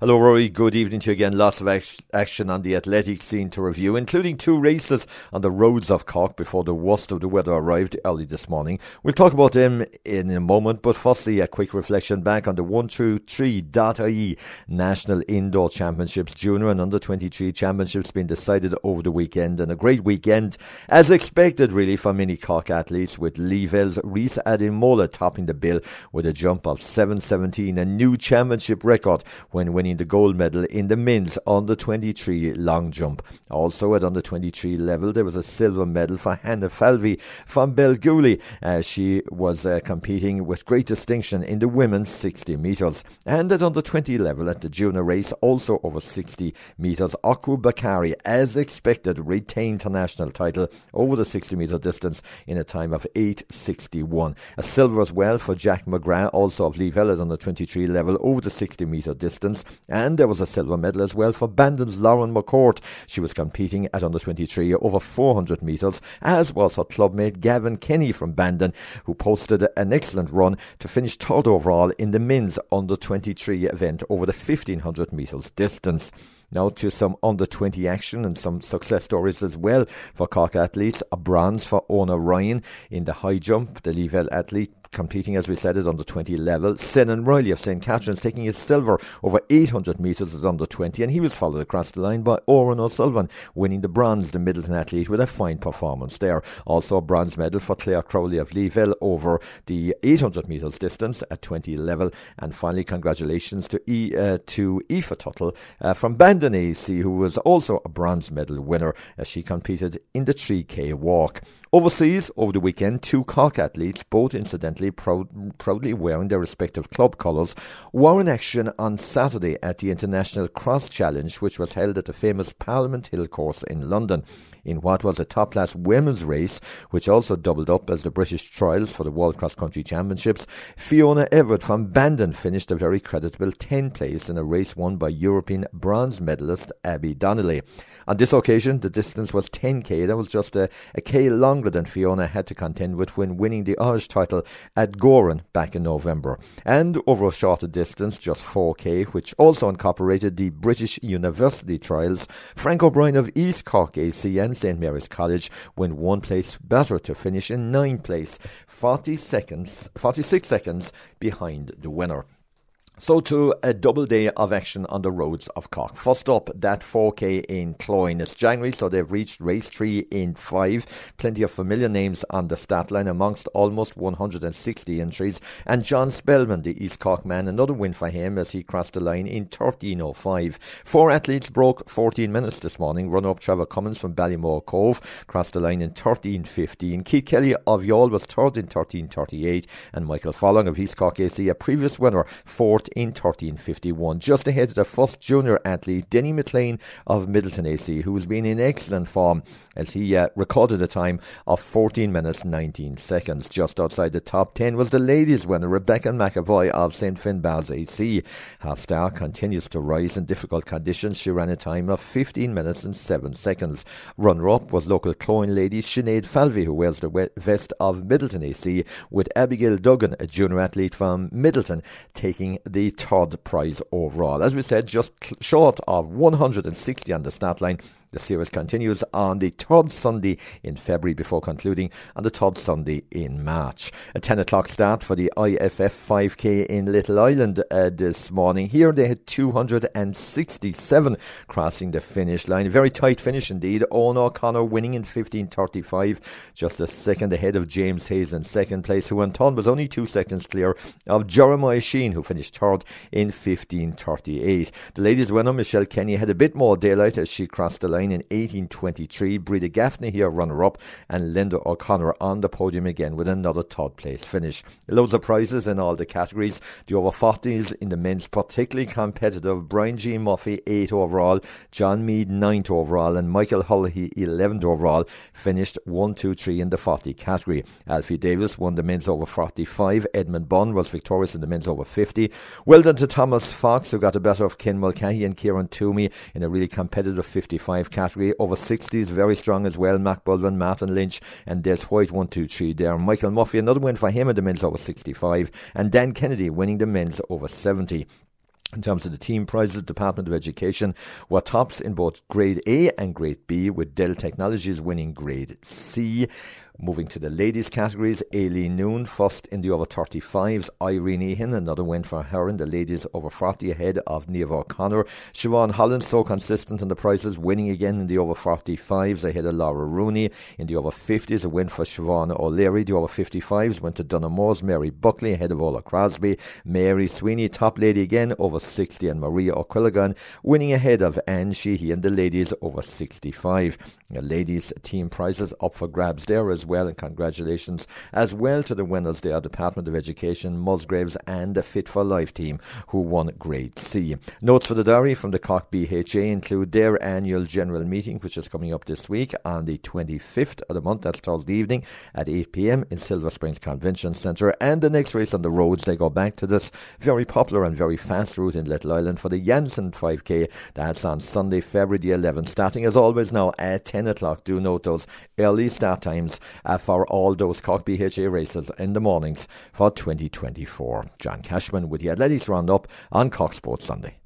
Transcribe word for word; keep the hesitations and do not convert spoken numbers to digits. Hello, Rory. Good evening to you again. Lots of ac- action on the athletic scene to review, including two races on the roads of Cork before the worst of the weather arrived early this morning. We'll talk about them in a moment, but firstly, a quick reflection back on the one two three dot I E National Indoor Championships, Junior and Under twenty-three Championships being decided over the weekend, and a great weekend, as expected, really, for many Cork athletes, with Leevale's Reece Ademola topping the bill with a jump of seven seventeen, a new championship record when winning the gold medal in the men's under twenty-three long jump. Also at under twenty-three level, there was a silver medal for Hannah Falvey from Belgooly. Uh, she was uh, competing with great distinction in the women's sixty metres. And at under twenty level at the junior race, also over sixty metres, Aku Bakari, as expected, retained her national title over the sixty metre distance in a time of eight sixty-one. A silver as well for Jack McGrath, also of Leevale at under twenty-three level, over the sixty metre distance. And there was a silver medal as well for Bandon's Lauren McCourt. She was competing at under twenty-three over four hundred metres, as was her clubmate Gavin Kenny from Bandon, who posted an excellent run to finish third overall in the men's under twenty-three event over the fifteen hundred metres distance. Now to some under twenty action and some success stories as well for Cork athletes. A bronze for Ona Ryan in the high jump, the Leevale athlete competing, as we said, at under twenty level. Sennan Riley of Saint Catharines taking his silver over eight hundred metres at under twenty, and he was followed across the line by Orin O'Sullivan, winning the bronze, the Middleton athlete, with a fine performance there. Also a bronze medal for Claire Crowley of Leevale over the eight hundred metres distance at twenty level. And finally, congratulations to e, uh, to Aoife Tuttle uh, from Bandon A C, who was also a bronze medal winner as she competed in the three K walk. Overseas, over the weekend, two Cork athletes, both incidentally Proud, proudly wearing their respective club colours, were in action on Saturday at the International Cross Challenge, which was held at the famous Parliament Hill course in London, in what was a top-class women's race, which also doubled up as the British trials for the World Cross Country Championships. Fiona Everett from Bandon finished a very creditable tenth place in a race won by European bronze medalist Abby Donnelly. On this occasion, the distance was ten K. That was just a, a K longer than Fiona had to contend with when winning the Irish title at Goran back in November. And over a shorter distance, just four K, which also incorporated the British University trials, Frank O'Brien of East Cork A C and Saint Mary's College went one place better to finish in ninth place, forty seconds, forty-six seconds behind the winner. So to a double day of action on the roads of Cork. First up, that four K in Cloyne. It's January, so they've reached race three in five. Plenty of familiar names on the stat line amongst almost one hundred sixty entries. And John Spellman, the East Cork man, another win for him as he crossed the line in thirteen oh five. Four athletes broke fourteen minutes this morning. Runner-up Trevor Cummins from Ballymore Cove crossed the line in thirteen fifteen. Keith Kelly of Youghal was third in thirteen thirty-eight. And Michael Follong of East Cork A C, a previous winner, fourth in thirteen fifty-one, just ahead of the first junior athlete, Denny McLean of Middleton A C, who's been in excellent form as he uh, recorded a time of fourteen minutes nineteen seconds. Just outside the top ten was the ladies winner, Rebecca McAvoy of Saint Finbarr's A C. Her star continues to rise in difficult conditions. She ran a time of fifteen minutes and seven seconds. Runner-up was local Cloyne lady Sinead Falvey, who wears the vest of Middleton A C, with Abigail Duggan, a junior athlete from Middleton, taking the the third prize overall. As we said, just short of one hundred sixty on the stat line. The series continues on the third Sunday in February before concluding on the third Sunday in March. A ten o'clock start for the I F F five K in Little Island uh, this morning. Here they had two hundred sixty-seven crossing the finish line. A very tight finish indeed. Owen O'Connor winning in fifteen thirty-five, just a second ahead of James Hayes in second place, who in turn was only two seconds clear of Jeremiah Sheen, who finished third in fifteen thirty-eight. The ladies winner, Michelle Kenny, had a bit more daylight as she crossed the line in eighteen twenty-three. Breda Gaffney here runner-up, and Linda O'Connor on the podium again with another third place finish. Loads of prizes in all the categories. The over forties in the men's particularly competitive. Brian G. Murphy eighth overall, John Mead ninth overall, and Michael Hulley eleventh overall finished one two three in the forty category. Alfie Davis won the men's over forty-five. Edmund Bunn was victorious in the men's over fifty. Well done to Thomas Fox, who got the better of Ken Mulcahy and Kieran Toomey in a really competitive fifty-five category. Over sixties, very strong as well. Mac Baldwin, Martin Lynch, and Des White, one two three there. Michael Murphy, another win for him in the men's over sixty-five, and Dan Kennedy winning the men's over seventy. In terms of the team prizes, Department of Education were tops in both Grade A and Grade B, with Dell Technologies winning Grade C. Moving to the ladies' categories, Aileen Noon first in the over thirty-fives, Irene Ehan, another win for her in the ladies over forty ahead of Niamh O'Connor. Siobhan Holland, so consistent in the prizes, winning again in the over forty-fives ahead of Laura Rooney. In the over fifties, a win for Siobhan O'Leary. The over fifty-fives went to Dunnamore's Mary Buckley ahead of Ola Crosby. Mary Sweeney, top lady again, over sixty, and Maria O'Quilligan winning ahead of Anne Sheehy in the ladies over sixty-five. The ladies' team prizes up for grabs there as well. well and congratulations as well to the winners. They are Department of Education, Musgraves and the Fit for Life team who won Grade C. Notes for the diary from the Cork B H A include their annual general meeting, which is coming up this week on the twenty-fifth of the month, that's Thursday evening at eight p.m. in Silver Springs Convention Centre, and the next race on the roads, they go back to this very popular and very fast route in Little Island for the Janssen five K. That's on Sunday, February the eleventh, starting as always now at ten o'clock. Do note those early start times Uh, for all those Cork B H A races in the mornings for twenty twenty-four. John Cashman with the Athletics Roundup on Cork Sports Sunday.